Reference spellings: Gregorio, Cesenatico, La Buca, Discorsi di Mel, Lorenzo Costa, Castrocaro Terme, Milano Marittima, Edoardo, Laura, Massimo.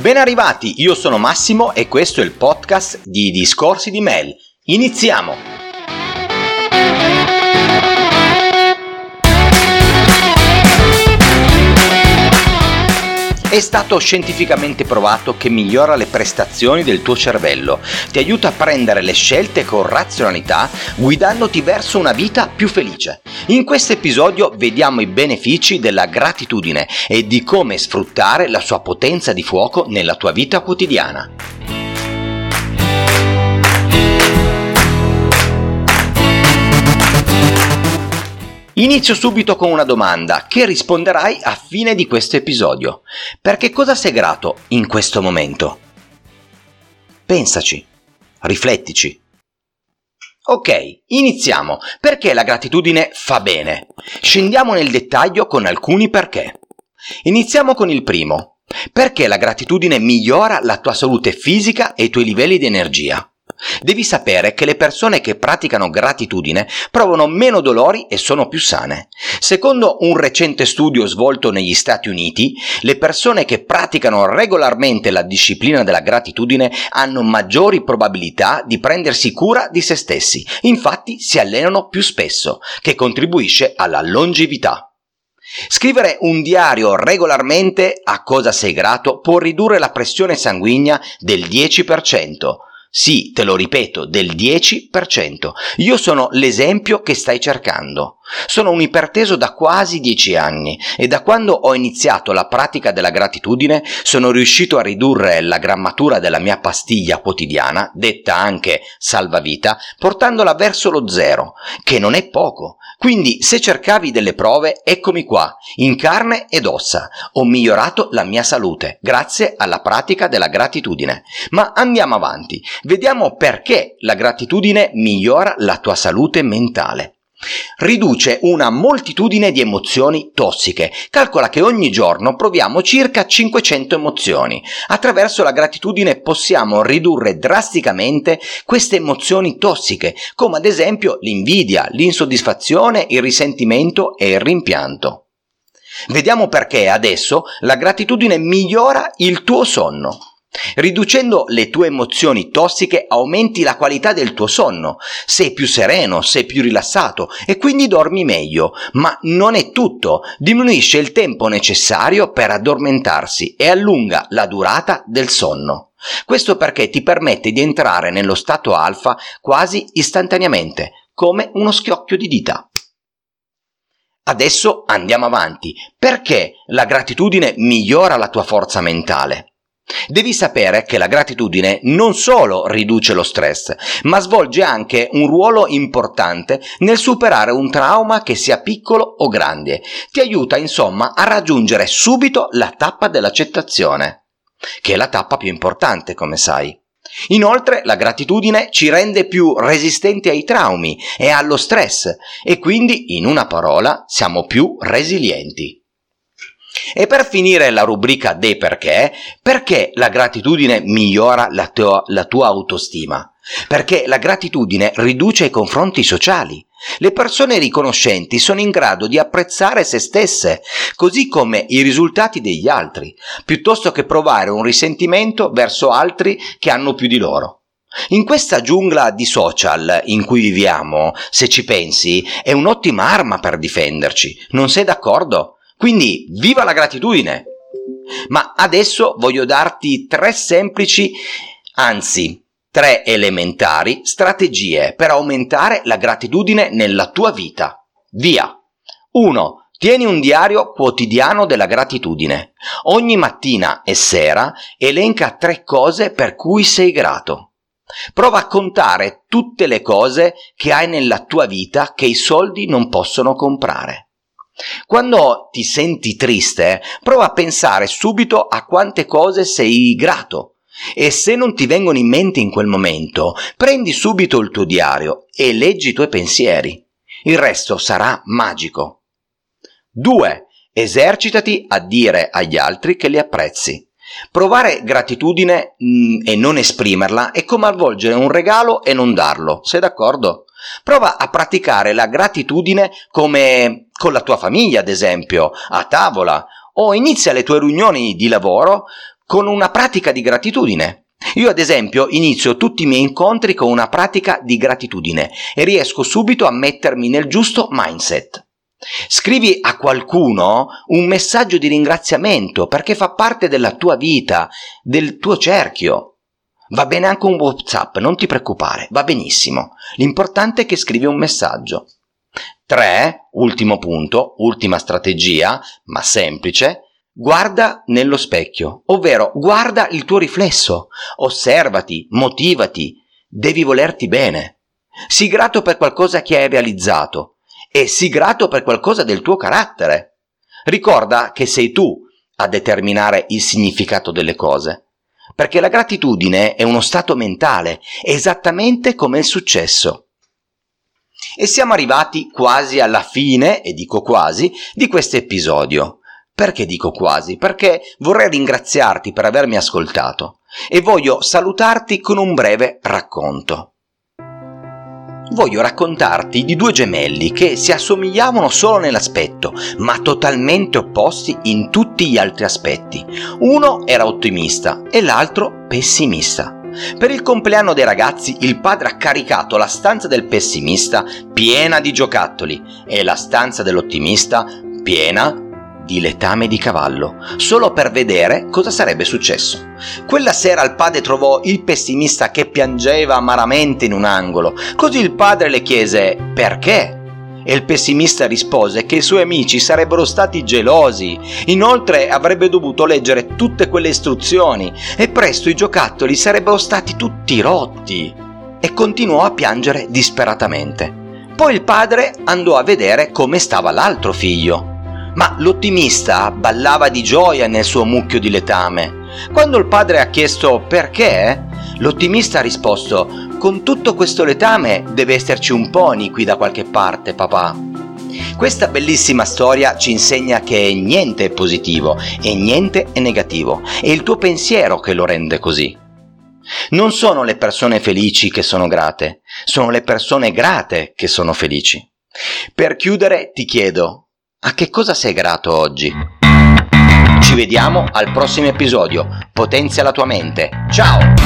Ben arrivati, io sono Massimo e questo è il podcast di Discorsi di Mel. Iniziamo! È stato scientificamente provato che migliora le prestazioni del tuo cervello, ti aiuta a prendere le scelte con razionalità, guidandoti verso una vita più felice. In questo episodio vediamo i benefici della gratitudine e di come sfruttare la sua potenza di fuoco nella tua vita quotidiana. Inizio subito con una domanda che risponderai a fine di questo episodio. Per che cosa sei grato in questo momento? Pensaci, riflettici. Ok, iniziamo. Perché la gratitudine fa bene? Scendiamo nel dettaglio con alcuni perché. Iniziamo con il primo. Perché la gratitudine migliora la tua salute fisica e i tuoi livelli di energia. Devi sapere che le persone che praticano gratitudine provano meno dolori e sono più sane. Secondo un recente studio svolto negli Stati Uniti, le persone che praticano regolarmente la disciplina della gratitudine hanno maggiori probabilità di prendersi cura di se stessi. Infatti si allenano più spesso, che contribuisce alla longevità. Scrivere un diario regolarmente a cosa sei grato può ridurre la pressione sanguigna del 10%. Sì, te lo ripeto, del 10%. Io sono l'esempio che stai cercando. Sono un iperteso da quasi 10 anni e da quando ho iniziato la pratica della gratitudine sono riuscito a ridurre la grammatura della mia pastiglia quotidiana, detta anche salvavita, portandola verso lo zero, che non è poco. Quindi, se cercavi delle prove, eccomi qua, in carne ed ossa. Ho migliorato la mia salute grazie alla pratica della gratitudine. Ma andiamo avanti. Vediamo perché la gratitudine migliora la tua salute mentale. Riduce una moltitudine di emozioni tossiche. Calcola che ogni giorno proviamo circa 500 emozioni. Attraverso la gratitudine possiamo ridurre drasticamente queste emozioni tossiche, come ad esempio l'invidia, l'insoddisfazione, il risentimento e il rimpianto. Vediamo perché adesso la gratitudine migliora il tuo sonno. Riducendo le tue emozioni tossiche aumenti la qualità del tuo sonno, sei più sereno, sei più rilassato e quindi dormi meglio, ma non è tutto, diminuisce il tempo necessario per addormentarsi e allunga la durata del sonno. Questo perché ti permette di entrare nello stato alfa quasi istantaneamente, come uno schiocchio di dita. Adesso andiamo avanti, perché la gratitudine migliora la tua forza mentale? Devi sapere che la gratitudine non solo riduce lo stress, ma svolge anche un ruolo importante nel superare un trauma che sia piccolo o grande. Ti aiuta, insomma, a raggiungere subito la tappa dell'accettazione, che è la tappa più importante, come sai. Inoltre, la gratitudine ci rende più resistenti ai traumi e allo stress, e quindi, in una parola, siamo più resilienti. E per finire la rubrica dei perché, perché la gratitudine migliora la tua autostima? Perché la gratitudine riduce i confronti sociali. Le persone riconoscenti sono in grado di apprezzare se stesse, così come i risultati degli altri, piuttosto che provare un risentimento verso altri che hanno più di loro. In questa giungla di social in cui viviamo, se ci pensi, è un'ottima arma per difenderci. Non sei d'accordo? Quindi, viva la gratitudine! Ma adesso voglio darti tre elementari strategie per aumentare la gratitudine nella tua vita. Via! 1. Tieni un diario quotidiano della gratitudine. Ogni mattina e sera elenca 3 cose per cui sei grato. Prova a contare tutte le cose che hai nella tua vita che i soldi non possono comprare. Quando ti senti triste, prova a pensare subito a quante cose sei grato e se non ti vengono in mente in quel momento, prendi subito il tuo diario e leggi i tuoi pensieri. Il resto sarà magico. 2. Esercitati a dire agli altri che li apprezzi. Provare gratitudine e non esprimerla è come avvolgere un regalo e non darlo. Sei d'accordo? Prova a praticare la gratitudine come con la tua famiglia, ad esempio, a tavola, o inizia le tue riunioni di lavoro con una pratica di gratitudine. Io ad esempio inizio tutti i miei incontri con una pratica di gratitudine e riesco subito a mettermi nel giusto mindset. Scrivi a qualcuno un messaggio di ringraziamento perché fa parte della tua vita, del tuo cerchio. Va bene anche un WhatsApp, non ti preoccupare, va benissimo. L'importante è che scrivi un messaggio. 3. Ultimo punto, ultima strategia, ma semplice. Guarda nello specchio, ovvero guarda il tuo riflesso, osservati, motivati, devi volerti bene. Sii grato per qualcosa che hai realizzato e sii grato per qualcosa del tuo carattere. Ricorda che sei tu a determinare il significato delle cose, perché la gratitudine è uno stato mentale, esattamente come il successo. E siamo arrivati quasi alla fine, e dico quasi, di questo episodio. Perché dico quasi? Perché vorrei ringraziarti per avermi ascoltato e voglio salutarti con un breve racconto. Voglio raccontarti di due gemelli che si assomigliavano solo nell'aspetto, ma totalmente opposti in tutti gli altri aspetti. Uno era ottimista e l'altro pessimista. Per il compleanno dei ragazzi il padre ha caricato la stanza del pessimista piena di giocattoli e la stanza dell'ottimista piena di letame di cavallo, solo per vedere cosa sarebbe successo. Quella sera il padre trovò il pessimista che piangeva amaramente in un angolo, così il padre le chiese perché e il pessimista rispose che i suoi amici sarebbero stati gelosi, inoltre avrebbe dovuto leggere tutte quelle istruzioni e presto i giocattoli sarebbero stati tutti rotti, e continuò a piangere disperatamente. Poi il padre andò a vedere come stava l'altro figlio, ma l'ottimista ballava di gioia nel suo mucchio di letame. Quando il padre ha chiesto perché, l'ottimista ha risposto: con tutto questo letame deve esserci un pony qui da qualche parte, papà. Questa bellissima storia ci insegna che niente è positivo e niente è negativo, è il tuo pensiero che lo rende così. Non sono le persone felici che sono grate, sono le persone grate che sono felici. Per chiudere ti chiedo: a che cosa sei grato oggi? Ci vediamo al prossimo episodio. Potenzia la tua mente. Ciao!